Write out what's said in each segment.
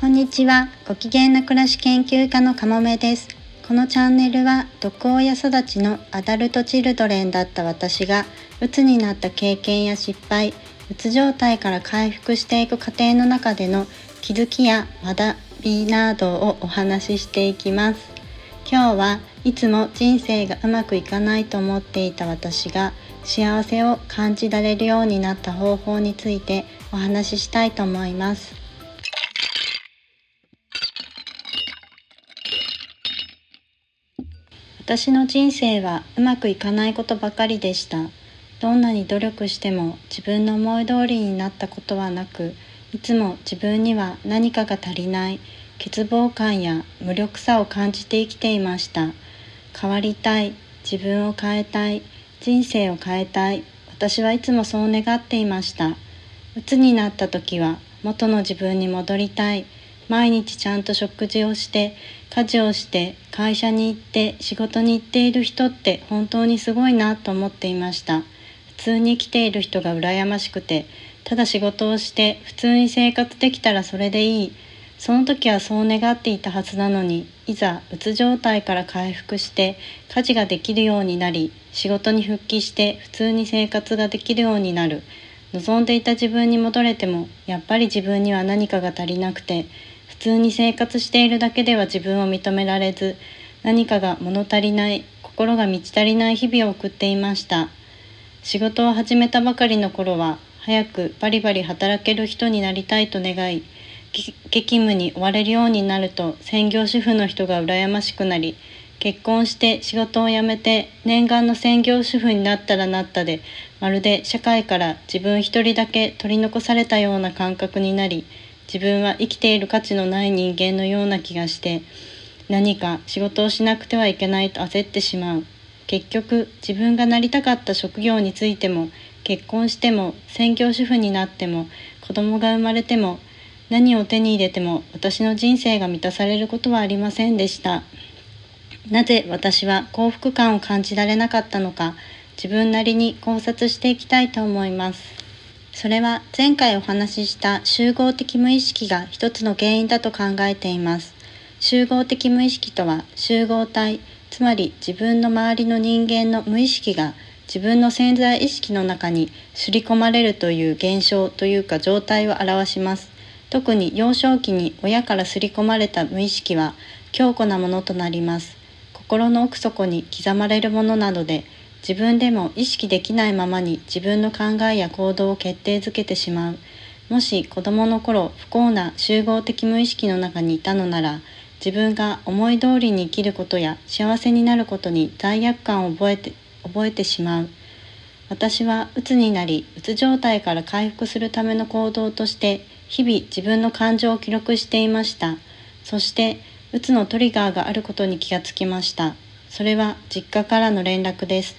こんにちは。ご機嫌な暮らし研究家のかもめです。このチャンネルは毒親育ちのアダルトチルドレンだった私がうつになった経験や失敗、うつ状態から回復していく過程の中での気づきや学びなどをお話ししていきます。今日はいつも人生がうまくいかないと思っていた私が幸せを感じられるようになった方法についてお話ししたいと思います。私の人生はうまくいかないことばかりでした。どんなに努力しても自分の思い通りになったことはなく、いつも自分には何かが足りない、欠乏感や無力さを感じて生きていました。変わりたい、自分を変えたい、人生を変えたい、私はいつもそう願っていました。うつになった時は元の自分に戻りたい、毎日ちゃんと食事をして、家事をして、会社に行って、仕事に行っている人って本当にすごいなと思っていました。普通に生きている人が羨ましくて、ただ仕事をして普通に生活できたらそれでいい。その時はそう願っていたはずなのに、いざうつ状態から回復して家事ができるようになり、仕事に復帰して普通に生活ができるようになる。望んでいた自分に戻れても、やっぱり自分には何かが足りなくて、普通に生活しているだけでは自分を認められず、何かが物足りない、心が満ち足りない日々を送っていました。仕事を始めたばかりの頃は、早くバリバリ働ける人になりたいと願い、激務に追われるようになると専業主婦の人が羨ましくなり、結婚して仕事を辞めて念願の専業主婦になったらなったで、まるで社会から自分一人だけ取り残されたような感覚になり、自分は生きている価値のない人間のような気がして、何か仕事をしなくてはいけないと焦ってしまう。結局、自分がなりたかった職業についても、結婚しても、専業主婦になっても、子供が生まれても、何を手に入れても、私の人生が満たされることはありませんでした。なぜ私は幸福感を感じられなかったのか、自分なりに考察していきたいと思います。それは前回お話しした集合的無意識が一つの原因だと考えています。集合的無意識とは集合体、つまり自分の周りの人間の無意識が自分の潜在意識の中に刷り込まれるという現象というか状態を表します。特に幼少期に親から刷り込まれた無意識は強固なものとなります。心の奥底に刻まれるものなので、自分でも意識できないままに自分の考えや行動を決定づけてしまう。もし子供の頃不幸な集合的無意識の中にいたのなら、自分が思い通りに生きることや幸せになることに罪悪感を覚えてしまう。私はうつになり、うつ状態から回復するための行動として、日々自分の感情を記録していました。そして、うつのトリガーがあることに気がつきました。それは実家からの連絡です。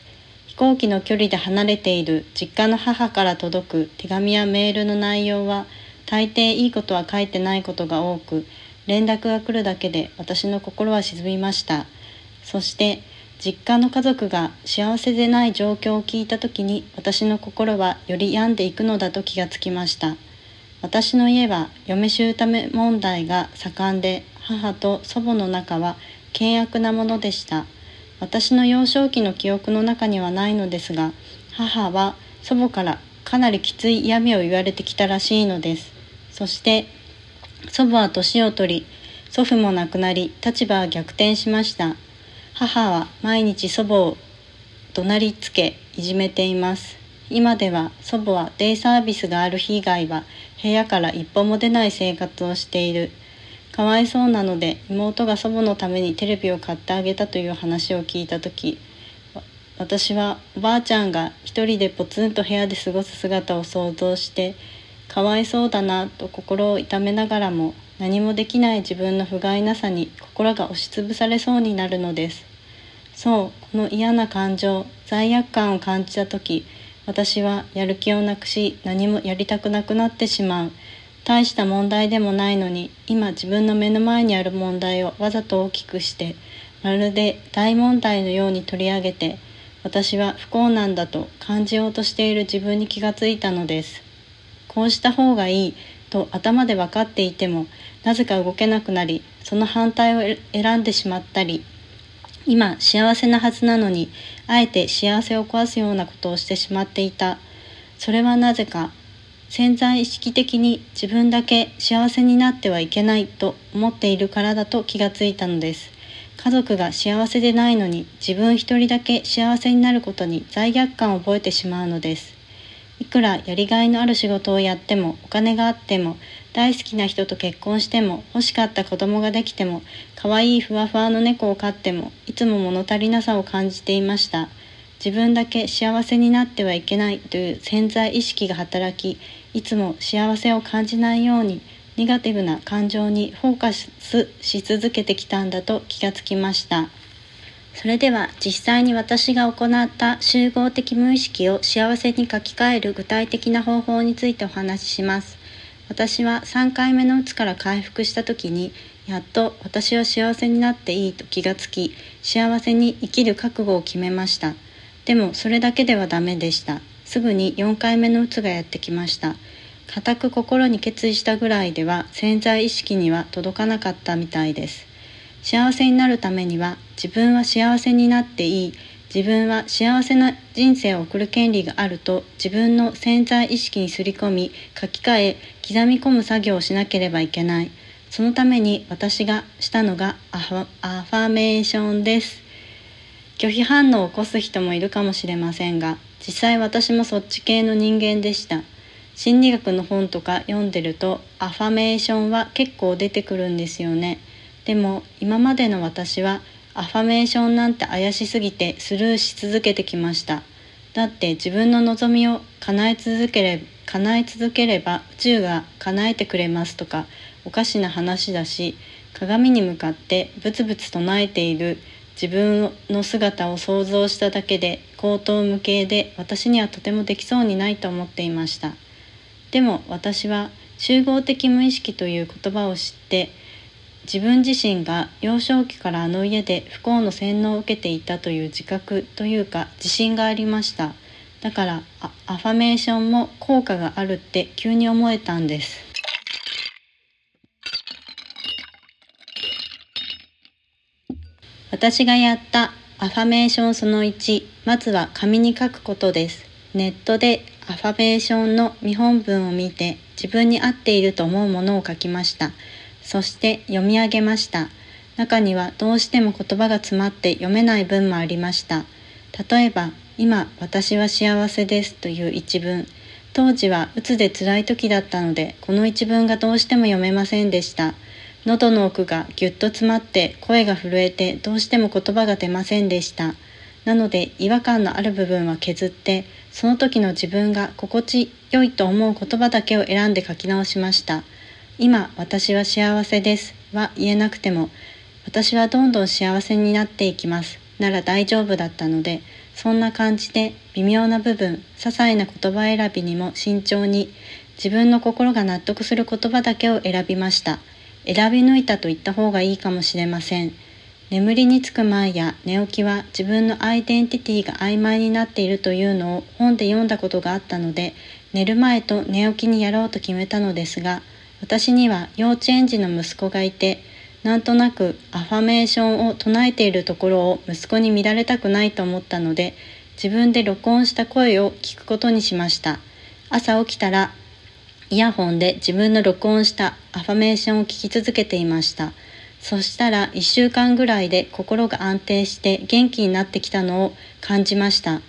飛行機の距離で離れている実家の母から届く手紙やメールの内容は、大抵いいことは書いてないことが多く、連絡が来るだけで私の心は沈みました。そして、実家の家族が幸せでない状況を聞いたときに、私の心はより病んでいくのだと気がつきました。私の家は嫁姑問題が盛んで、母と祖母の仲は険悪なものでした。私の幼少期の記憶の中にはないのですが、母は祖母からかなりきつい嫌味を言われてきたらしいのです。そして祖母は年を取り、祖父も亡くなり、立場は逆転しました。母は毎日祖母を怒鳴りつけ、いじめています。今では祖母はデイサービスがある日以外は部屋から一歩も出ない生活をしている。かわいそうなので妹が祖母のためにテレビを買ってあげたという話を聞いたとき、私はおばあちゃんが一人でポツンと部屋で過ごす姿を想像して、かわいそうだなと心を痛めながらも、何もできない自分の不甲斐なさに心が押しつぶされそうになるのです。そう、この嫌な感情、罪悪感を感じたとき、私はやる気をなくし、何もやりたくなくなってしまう。大した問題でもないのに、今自分の目の前にある問題をわざと大きくして、まるで大問題のように取り上げて、私は不幸なんだと感じようとしている自分に気がついたのです。こうした方がいい、と頭で分かっていても、なぜか動けなくなり、その反対を選んでしまったり、今幸せなはずなのに、あえて幸せを壊すようなことをしてしまっていた。それはなぜか、潜在意識的に自分だけ幸せになってはいけないと思っているからだと気がついたのです。家族が幸せでないのに、自分一人だけ幸せになることに罪悪感を覚えてしまうのです。いくらやりがいのある仕事をやっても、お金があっても、大好きな人と結婚しても、欲しかった子供ができても、可愛いふわふわの猫を飼っても、いつも物足りなさを感じていました。自分だけ幸せになってはいけないという潜在意識が働き、いつも幸せを感じないように、ネガティブな感情にフォーカスし続けてきたんだと気がつきました。それでは実際に私が行った集合的無意識を幸せに書き換える具体的な方法についてお話しします。私は3回目のうつから回復した時に、やっと私は幸せになっていいと気がつき、幸せに生きる覚悟を決めました。でもそれだけではダメでした。すぐに4回目のうつがやってきました。固く心に決意したぐらいでは潜在意識には届かなかったみたいです。幸せになるためには、自分は幸せになっていい、自分は幸せな人生を送る権利があると自分の潜在意識にすり込み、書き換え、刻み込む作業をしなければいけない。そのために私がしたのがアファメーションです。拒否反応を起こす人もいるかもしれませんが、実際私もそっち系の人間でした。心理学の本とか読んでると、アファメーションは結構出てくるんですよね。でも今までの私はアファメーションなんて怪しすぎてスルーし続けてきました。だって自分の望みを叶え続ければ宇宙が叶えてくれますとかおかしな話だし、鏡に向かってブツブツ唱えている自分の姿を想像しただけで荒唐無稽で、私にはとてもできそうにないと思っていました。でも私は集合的無意識という言葉を知って、自分自身が幼少期からあの家で不幸の洗脳を受けていたという自覚というか自信がありました。だからアファメーションも効果があるって急に思えたんです。私がやったアファメーションその1、まずは紙に書くことです。ネットでアファメーションの見本文を見て、自分に合っていると思うものを書きました。そして読み上げました。中にはどうしても言葉が詰まって読めない文もありました。例えば、今私は幸せですという一文。当時はうつで辛い時だったので、この一文がどうしても読めませんでした。喉の奥がぎゅっと詰まって声が震えて、どうしても言葉が出ませんでした。なので違和感のある部分は削って、その時の自分が心地よいと思う言葉だけを選んで書き直しました。今私は幸せですは言えなくても、私はどんどん幸せになっていきますなら大丈夫だったので、そんな感じで微妙な部分、些細な言葉選びにも慎重に、自分の心が納得する言葉だけを選びました。選び抜いたと言った方がいいかもしれません。眠りにつく前や寝起きは自分のアイデンティティが曖昧になっているというのを本で読んだことがあったので、寝る前と寝起きにやろうと決めたのですが、私には幼稚園児の息子がいて、なんとなくアファメーションを唱えているところを息子に見られたくないと思ったので、自分で録音した声を聞くことにしました。朝起きたら、イヤホンで自分の録音したアファメーションを聞き続けていました。そしたら1週間ぐらいで心が安定して元気になってきたのを感じました。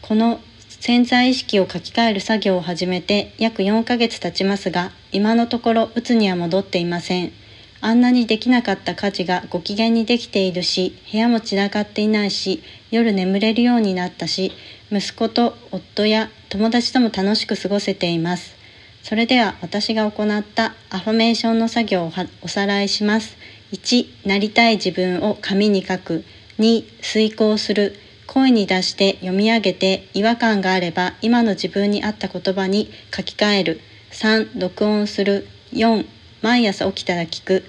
この潜在意識を書き換える作業を始めて約4ヶ月経ちますが、今のところうつには戻っていません。あんなにできなかった家事がご機嫌にできているし、部屋も散らかっていないし、夜眠れるようになったし、息子と夫や友達とも楽しく過ごせています。それでは私が行ったアファメーションの作業をおさらいします。1、なりたい自分を紙に書く。2、遂行する。声に出して読み上げて、違和感があれば今の自分に合った言葉に書き換える。3、録音する。4、毎朝起きたら聞く。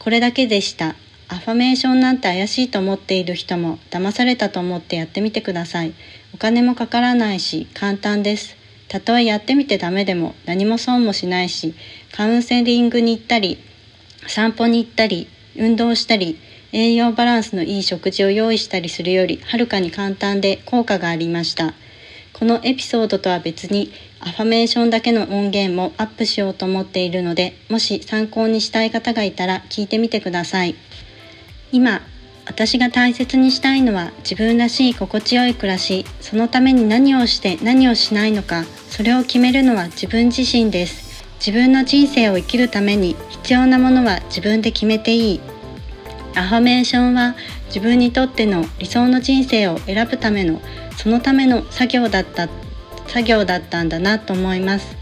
これだけでした。アファメーションなんて怪しいと思っている人も騙されたと思ってやってみてください。お金もかからないし簡単です。たとえやってみてダメでも何も損もしないし、カウンセリングに行ったり、散歩に行ったり、運動したり、栄養バランスのいい食事を用意したりするよりはるかに簡単で効果がありました。このエピソードとは別にアファメーションだけの音源もアップしようと思っているので、もし参考にしたい方がいたら聞いてみてください。今、私が大切にしたいのは自分らしい心地よい暮らし、そのために何をして何をしないのか、それを決めるのは自分自身です。自分の人生を生きるために必要なものは自分で決めていい。アファメーションは自分にとっての理想の人生を選ぶための、そのための作業だったんだなと思います。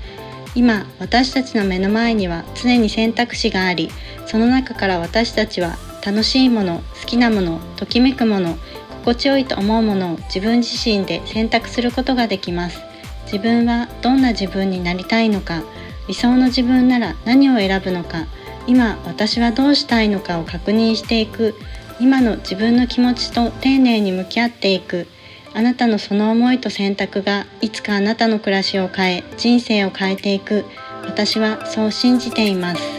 今、私たちの目の前には常に選択肢があり、その中から私たちは楽しいもの、好きなもの、ときめくもの、心地よいと思うものを自分自身で選択することができます。自分はどんな自分になりたいのか、理想の自分なら何を選ぶのか、今私はどうしたいのかを確認していく、今の自分の気持ちと丁寧に向き合っていく、あなたのその思いと選択がいつかあなたの暮らしを変え、人生を変えていく、私はそう信じています。